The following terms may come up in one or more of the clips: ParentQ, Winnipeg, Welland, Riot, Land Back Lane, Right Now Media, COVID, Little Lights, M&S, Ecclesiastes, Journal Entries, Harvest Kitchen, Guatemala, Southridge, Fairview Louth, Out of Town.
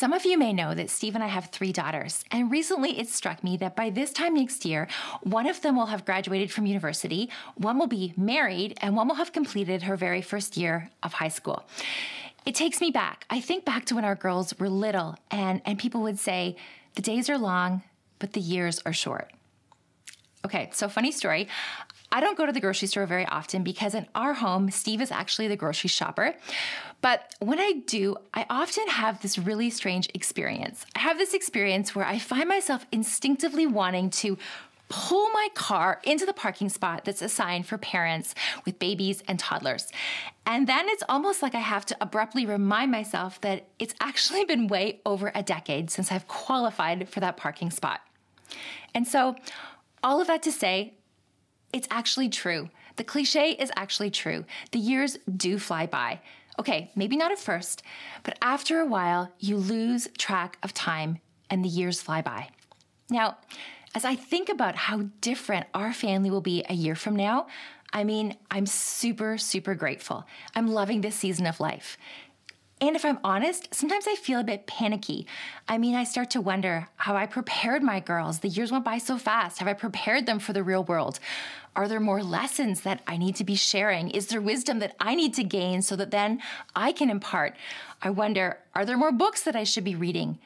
Some of you may know that Steve and I have 3 daughters, and recently it struck me that by this time next year, one of them will have graduated from university, one will be married, and one will have completed her very first year of high school. It takes me back. I think back to when our girls were little, and people would say, the days are long, but the years are short. Okay, so funny story. I don't go to the grocery store very often because in our home, Steve is actually the grocery shopper. But when I do, I often have this really strange experience. I have this experience where I find myself instinctively wanting to pull my car into the parking spot that's assigned for parents with babies and toddlers. And then it's almost like I have to abruptly remind myself that it's actually been way over a decade since I've qualified for that parking spot. And so all of that to say, it's actually true. The cliche is actually true. The years do fly by. Okay, maybe not at first, but after a while, you lose track of time and the years fly by. Now, as I think about how different our family will be a year from now, I mean, I'm super, super grateful. I'm loving this season of life. And if I'm honest, sometimes I feel a bit panicky. I mean, I start to wonder how I prepared my girls. The years went by so fast. Have I prepared them for the real world? Are there more lessons that I need to be sharing? Is there wisdom that I need to gain so that then I can impart? I wonder, are there more books that I should be reading?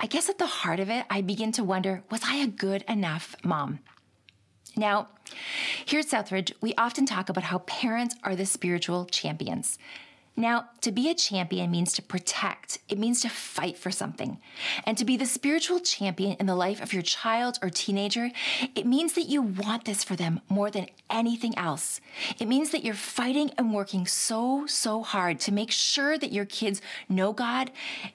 I guess at the heart of it, I begin to wonder, was I a good enough mom? Now, here at Southridge, we often talk about how parents are the spiritual champions. Now, to be a champion means to protect. It means to fight for something. And to be the spiritual champion in the life of your child or teenager, it means that you want this for them more than anything else. It means that you're fighting and working so, so hard to make sure that your kids know God.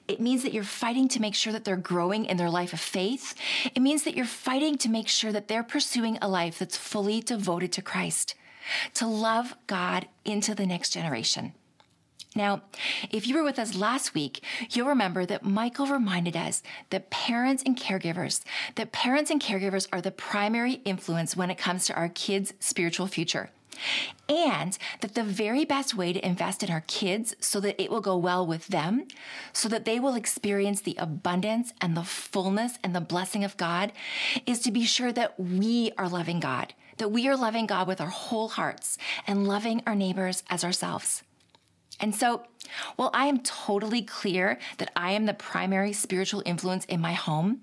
It means that you're fighting to make sure that they're growing in their life of faith. It means that you're fighting to make sure that they're pursuing a life that's fully devoted to Christ, to love God into the next generation. Now, if you were with us last week, you'll remember that Michael reminded us that parents and caregivers are the primary influence when it comes to our kids' spiritual future, and that the very best way to invest in our kids so that it will go well with them, so that they will experience the abundance and the fullness and the blessing of God, is to be sure that we are loving God, with our whole hearts and loving our neighbors as ourselves. And so, while I am totally clear that I am the primary spiritual influence in my home,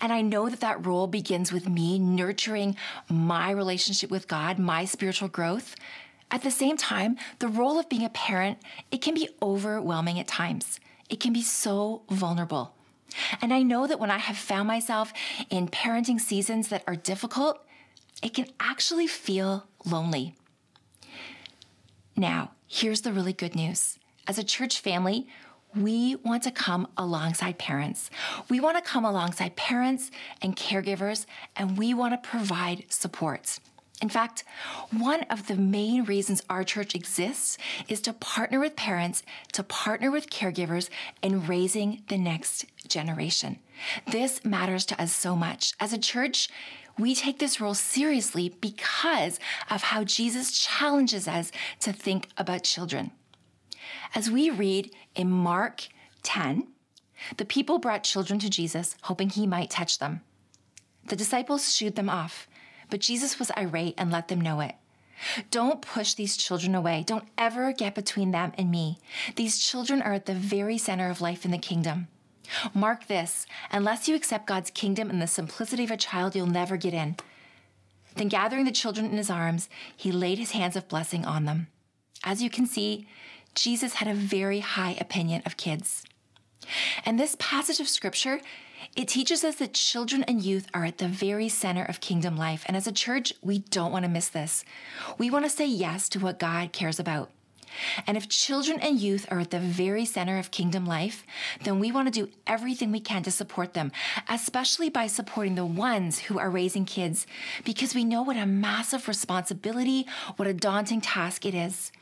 and I know that that role begins with me nurturing my relationship with God, my spiritual growth, at the same time, the role of being a parent, it can be overwhelming at times. It can be so vulnerable. And I know that when I have found myself in parenting seasons that are difficult, it can actually feel lonely. Now, here's the really good news. As a church family, we want to come alongside parents. We want to come alongside parents and caregivers, and we want to provide support. In fact, one of the main reasons our church exists is to partner with parents, to partner with caregivers in raising the next generation. This matters to us so much. As a church, we take this role seriously because of how Jesus challenges us to think about children. As we read in Mark 10, the people brought children to Jesus, hoping he might touch them. The disciples shooed them off, but Jesus was irate and let them know it. Don't push these children away. Don't ever get between them and me. These children are at the very center of life in the kingdom. Mark this, unless you accept God's kingdom in the simplicity of a child, you'll never get in. Then gathering the children in his arms, he laid his hands of blessing on them. As you can see, Jesus had a very high opinion of kids. And this passage of scripture, it teaches us that children and youth are at the very center of kingdom life. And as a church, we don't want to miss this. We want to say yes to what God cares about. And if children and youth are at the very center of kingdom life, then we want to do everything we can to support them, especially by supporting the ones who are raising kids, because we know what a massive responsibility, what a daunting task it is.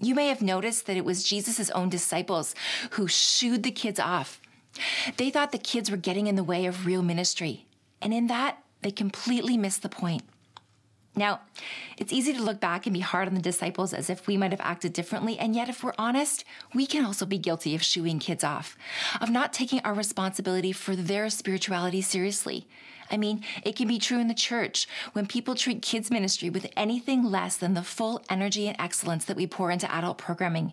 You may have noticed that it was Jesus' own disciples who shooed the kids off. They thought the kids were getting in the way of real ministry, and in that, they completely missed the point. Now, it's easy to look back and be hard on the disciples as if we might have acted differently, and yet if we're honest, we can also be guilty of shooing kids off, of not taking our responsibility for their spirituality seriously. I mean, it can be true in the church when people treat kids' ministry with anything less than the full energy and excellence that we pour into adult programming.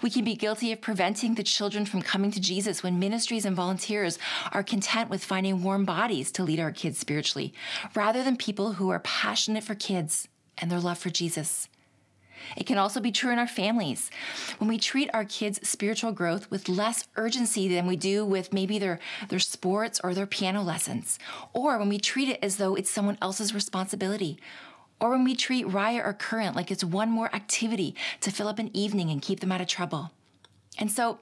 We can be guilty of preventing the children from coming to Jesus when ministries and volunteers are content with finding warm bodies to lead our kids spiritually, rather than people who are passionate for kids and their love for Jesus. It can also be true in our families when we treat our kids' spiritual growth with less urgency than we do with maybe their sports or their piano lessons, or when we treat it as though it's someone else's responsibility, or when we treat Riot or Current like it's one more activity to fill up an evening and keep them out of trouble. And so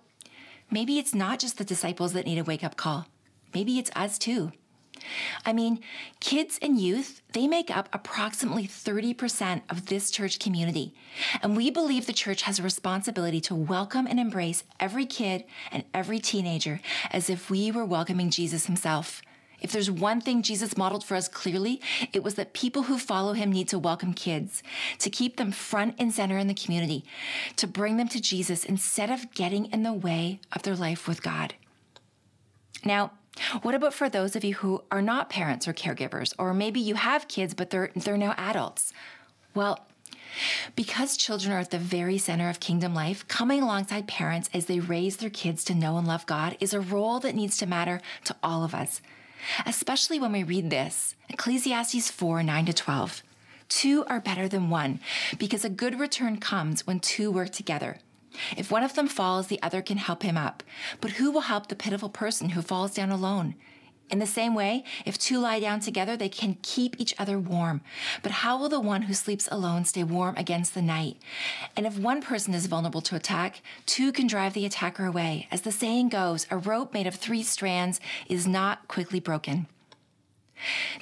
maybe it's not just the disciples that need a wake-up call. Maybe it's us too. I mean, kids and youth, they make up approximately 30% of this church community. And we believe the church has a responsibility to welcome and embrace every kid and every teenager as if we were welcoming Jesus himself. If there's one thing Jesus modeled for us clearly, it was that people who follow him need to welcome kids, to keep them front and center in the community, to bring them to Jesus instead of getting in the way of their life with God. Now, what about for those of you who are not parents or caregivers, or maybe you have kids, but they're now adults? Well, because children are at the very center of kingdom life, coming alongside parents as they raise their kids to know and love God is a role that needs to matter to all of us, especially when we read this, Ecclesiastes 4:9-12. Two are better than one, because a good return comes when two work together. If one of them falls, the other can help him up. But who will help the pitiful person who falls down alone? In the same way, if two lie down together, they can keep each other warm. But how will the one who sleeps alone stay warm against the night? And if one person is vulnerable to attack, two can drive the attacker away. As the saying goes, a rope made of 3 strands is not quickly broken.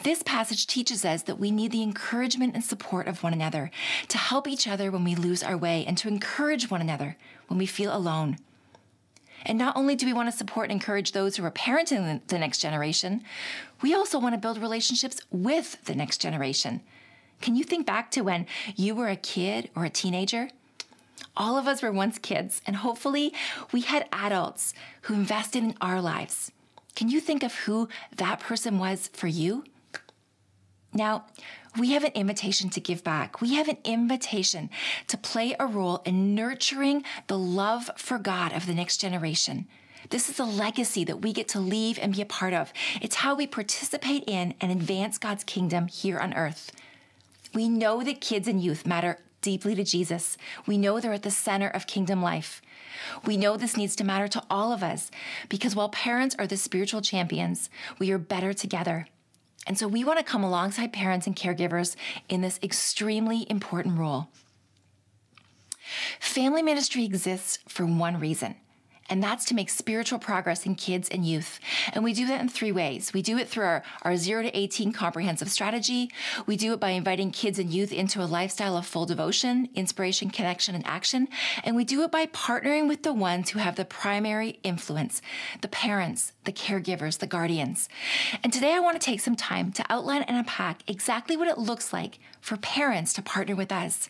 This passage teaches us that we need the encouragement and support of one another, to help each other when we lose our way, and to encourage one another when we feel alone. And not only do we want to support and encourage those who are parenting the next generation, we also want to build relationships with the next generation. Can you think back to when you were a kid or a teenager? All of us were once kids, and hopefully we had adults who invested in our lives. Can you think of who that person was for you? Now, we have an invitation to give back. We have an invitation to play a role in nurturing the love for God of the next generation. This is a legacy that we get to leave and be a part of. It's how we participate in and advance God's kingdom here on earth. We know that kids and youth matter deeply to Jesus. We know they're at the center of kingdom life. We know this needs to matter to all of us, because while parents are the spiritual champions, we are better together. And so we want to come alongside parents and caregivers in this extremely important role. Family ministry exists for one reason, and that's to make spiritual progress in kids and youth. And we do that in 3 ways. We do it through our 0 to 18 comprehensive strategy. We do it by inviting kids and youth into a lifestyle of full devotion, inspiration, connection, and action. And we do it by partnering with the ones who have the primary influence, the parents, the caregivers, the guardians. And today I want to take some time to outline and unpack exactly what it looks like for parents to partner with us.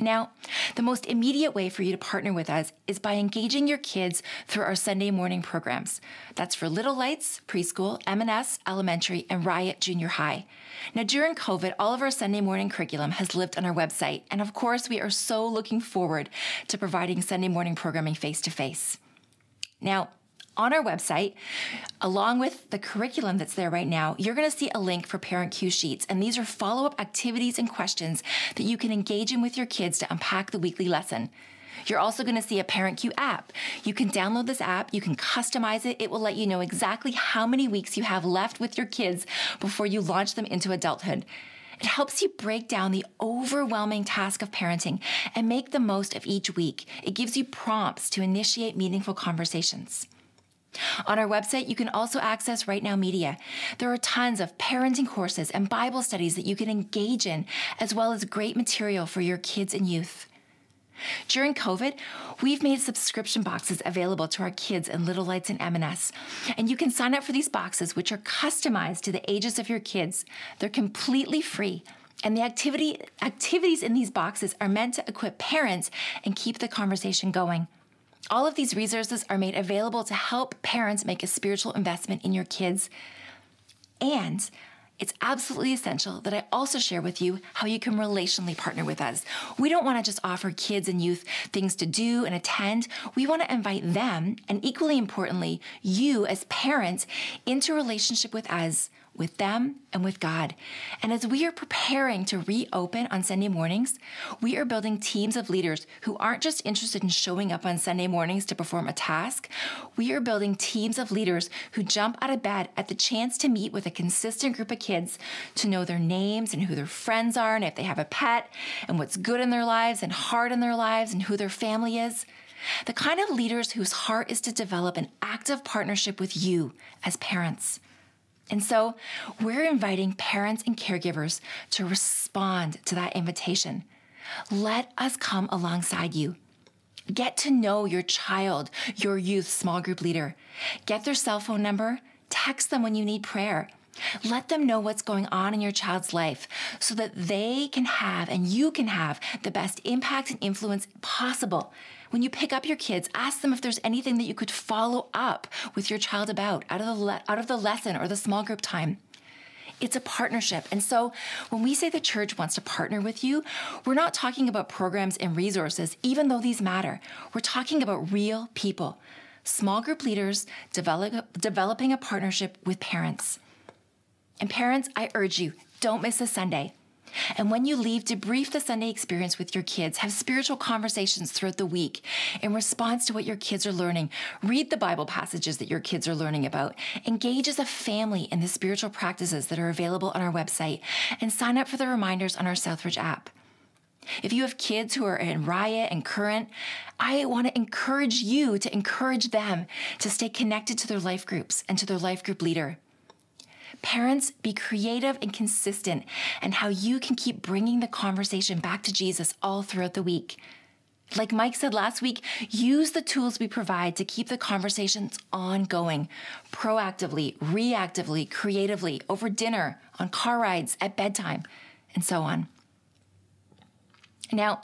Now, the most immediate way for you to partner with us is by engaging your kids through our Sunday morning programs. That's for Little Lights, preschool, M&S, elementary, and Riot, junior high. Now, during COVID, all of our Sunday morning curriculum has lived on our website. And of course, we are so looking forward to providing Sunday morning programming face-to-face. Now, on our website, along with the curriculum that's there right now, you're going to see a link for ParentQ sheets. And these are follow-up activities and questions that you can engage in with your kids to unpack the weekly lesson. You're also going to see a ParentQ app. You can download this app. You can customize it. It will let you know exactly how many weeks you have left with your kids before you launch them into adulthood. It helps you break down the overwhelming task of parenting and make the most of each week. It gives you prompts to initiate meaningful conversations. On our website, you can also access Right Now Media. There are tons of parenting courses and Bible studies that you can engage in, as well as great material for your kids and youth. During COVID, we've made subscription boxes available to our kids in Little Lights and M&S. And you can sign up for these boxes, which are customized to the ages of your kids. They're completely free. And the activities in these boxes are meant to equip parents and keep the conversation going. All of these resources are made available to help parents make a spiritual investment in your kids. And it's absolutely essential that I also share with you how you can relationally partner with us. We don't want to just offer kids and youth things to do and attend. We want to invite them, and equally importantly, you as parents, into relationship with us, with them, and with God. And as we are preparing to reopen on Sunday mornings, we are building teams of leaders who aren't just interested in showing up on Sunday mornings to perform a task. We are building teams of leaders who jump out of bed at the chance to meet with a consistent group of kids, to know their names and who their friends are and if they have a pet and what's good in their lives and hard in their lives and who their family is. The kind of leaders whose heart is to develop an active partnership with you as parents. And so we're inviting parents and caregivers to respond to that invitation. Let us come alongside you. Get to know your child, your youth small group leader. Get their cell phone number. Text them when you need prayer. Let them know what's going on in your child's life so that they can have and you can have the best impact and influence possible. When you pick up your kids, ask them if there's anything that you could follow up with your child about out of the lesson or the small group time. It's a partnership. And so when we say the church wants to partner with you, we're not talking about programs and resources, even though these matter. We're talking about real people, small group leaders developing a partnership with parents. And parents, I urge you, don't miss a Sunday. And when you leave, debrief the Sunday experience with your kids. Have spiritual conversations throughout the week in response to what your kids are learning. Read the Bible passages that your kids are learning about. Engage as a family in the spiritual practices that are available on our website. And sign up for the reminders on our Southridge app. If you have kids who are in Riot and Current, I want to encourage you to encourage them to stay connected to their life groups and to their life group leader. Parents, be creative and consistent in how you can keep bringing the conversation back to Jesus all throughout the week. Like Mike said last week, use the tools we provide to keep the conversations ongoing, proactively, reactively, creatively, over dinner, on car rides, at bedtime, and so on. Now,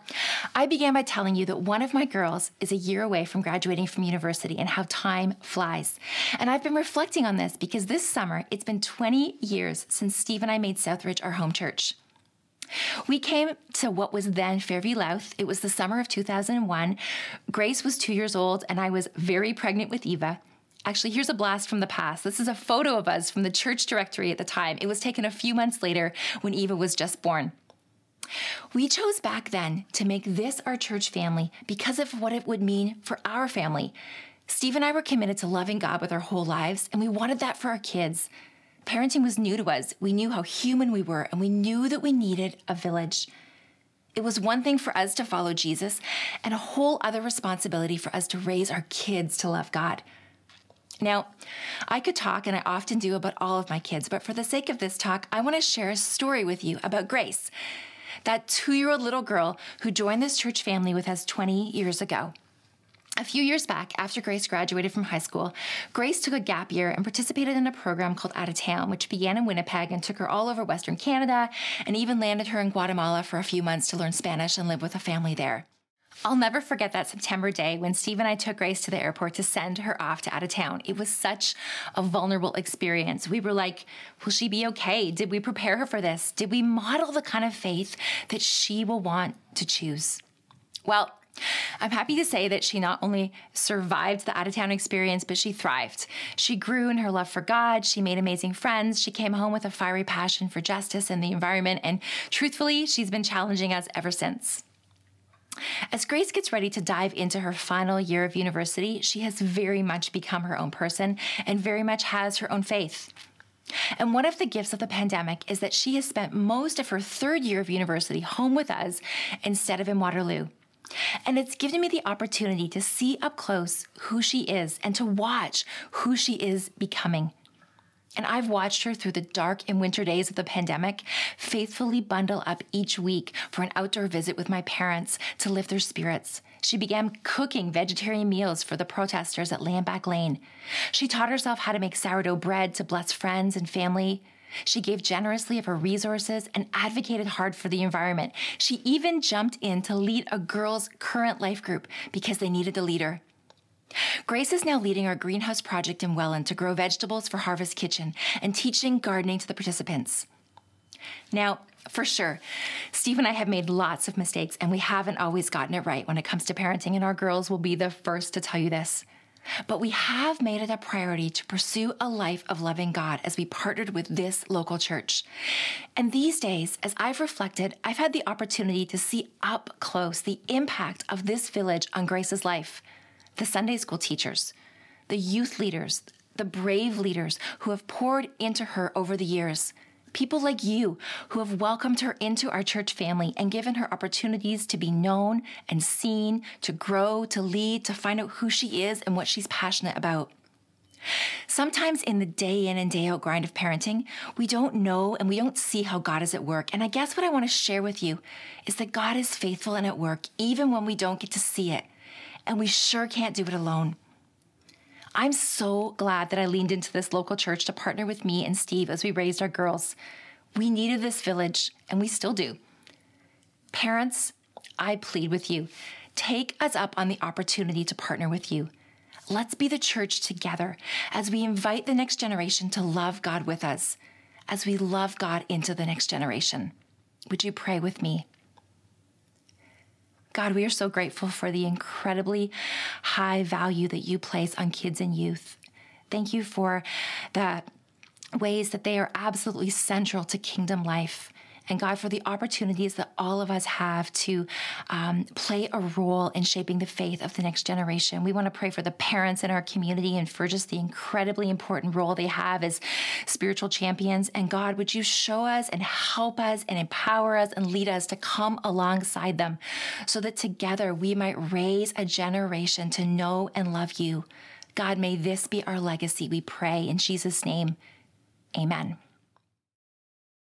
I began by telling you that one of my girls is a year away from graduating from university and how time flies. And I've been reflecting on this because this summer, it's been 20 years since Steve and I made Southridge our home church. We came to what was then Fairview Louth. It was the summer of 2001. Grace was 2 years old and I was very pregnant with Eva. Actually, here's a blast from the past. This is a photo of us from the church directory at the time. It was taken a few months later when Eva was just born. We chose back then to make this our church family because of what it would mean for our family. Steve and I were committed to loving God with our whole lives, and we wanted that for our kids. Parenting was new to us. We knew how human we were, and we knew that we needed a village. It was one thing for us to follow Jesus, and a whole other responsibility for us to raise our kids to love God. Now, I could talk, and I often do, about all of my kids, but for the sake of this talk, I want to share a story with you about Grace, that 2-year-old little girl who joined this church family with us 20 years ago. A few years back, after Grace graduated from high school, Grace took a gap year and participated in a program called Out of Town, which began in Winnipeg and took her all over Western Canada and even landed her in Guatemala for a few months to learn Spanish and live with a family there. I'll never forget that September day when Steve and I took Grace to the airport to send her off to Out of Town. It was such a vulnerable experience. We were like, will she be okay? Did we prepare her for this? Did we model the kind of faith that she will want to choose? Well, I'm happy to say that she not only survived the out-of-town experience, but she thrived. She grew in her love for God. She made amazing friends. She came home with a fiery passion for justice and the environment. And truthfully, she's been challenging us ever since. As Grace gets ready to dive into her final year of university, she has very much become her own person and very much has her own faith. And one of the gifts of the pandemic is that she has spent most of her 3rd year of university home with us instead of in Waterloo. And it's given me the opportunity to see up close who she is and to watch who she is becoming. And I've watched her through the dark and winter days of the pandemic faithfully bundle up each week for an outdoor visit with my parents to lift their spirits. She began cooking vegetarian meals for the protesters at Land Back Lane. She taught herself how to make sourdough bread to bless friends and family. She gave generously of her resources and advocated hard for the environment. She even jumped in to lead a girls' current life group because they needed a leader. Grace is now leading our greenhouse project in Welland to grow vegetables for Harvest Kitchen and teaching gardening to the participants. Now, for sure, Steve and I have made lots of mistakes, and we haven't always gotten it right when it comes to parenting, and our girls will be the first to tell you this. But we have made it a priority to pursue a life of loving God as we partnered with this local church. And these days, as I've reflected, I've had the opportunity to see up close the impact of this village on Grace's life. The Sunday school teachers, the youth leaders, the brave leaders who have poured into her over the years. People like you who have welcomed her into our church family and given her opportunities to be known and seen, to grow, to lead, to find out who she is and what she's passionate about. Sometimes in the day in and day out grind of parenting, we don't know and we don't see how God is at work. And I guess what I want to share with you is that God is faithful and at work, even when we don't get to see it. And we sure can't do it alone. I'm so glad that I leaned into this local church to partner with me and Steve as we raised our girls. We needed this village, and we still do. Parents, I plead with you, take us up on the opportunity to partner with you. Let's be the church together as we invite the next generation to love God with us, as we love God into the next generation. Would you pray with me? God, we are so grateful for the incredibly high value that you place on kids and youth. Thank you for the ways that they are absolutely central to kingdom life. And God, for the opportunities that all of us have to play a role in shaping the faith of the next generation. We want to pray for the parents in our community and for just the incredibly important role they have as spiritual champions. And God, would you show us and help us and empower us and lead us to come alongside them so that together we might raise a generation to know and love you. God, may this be our legacy, we pray in Jesus' name. Amen.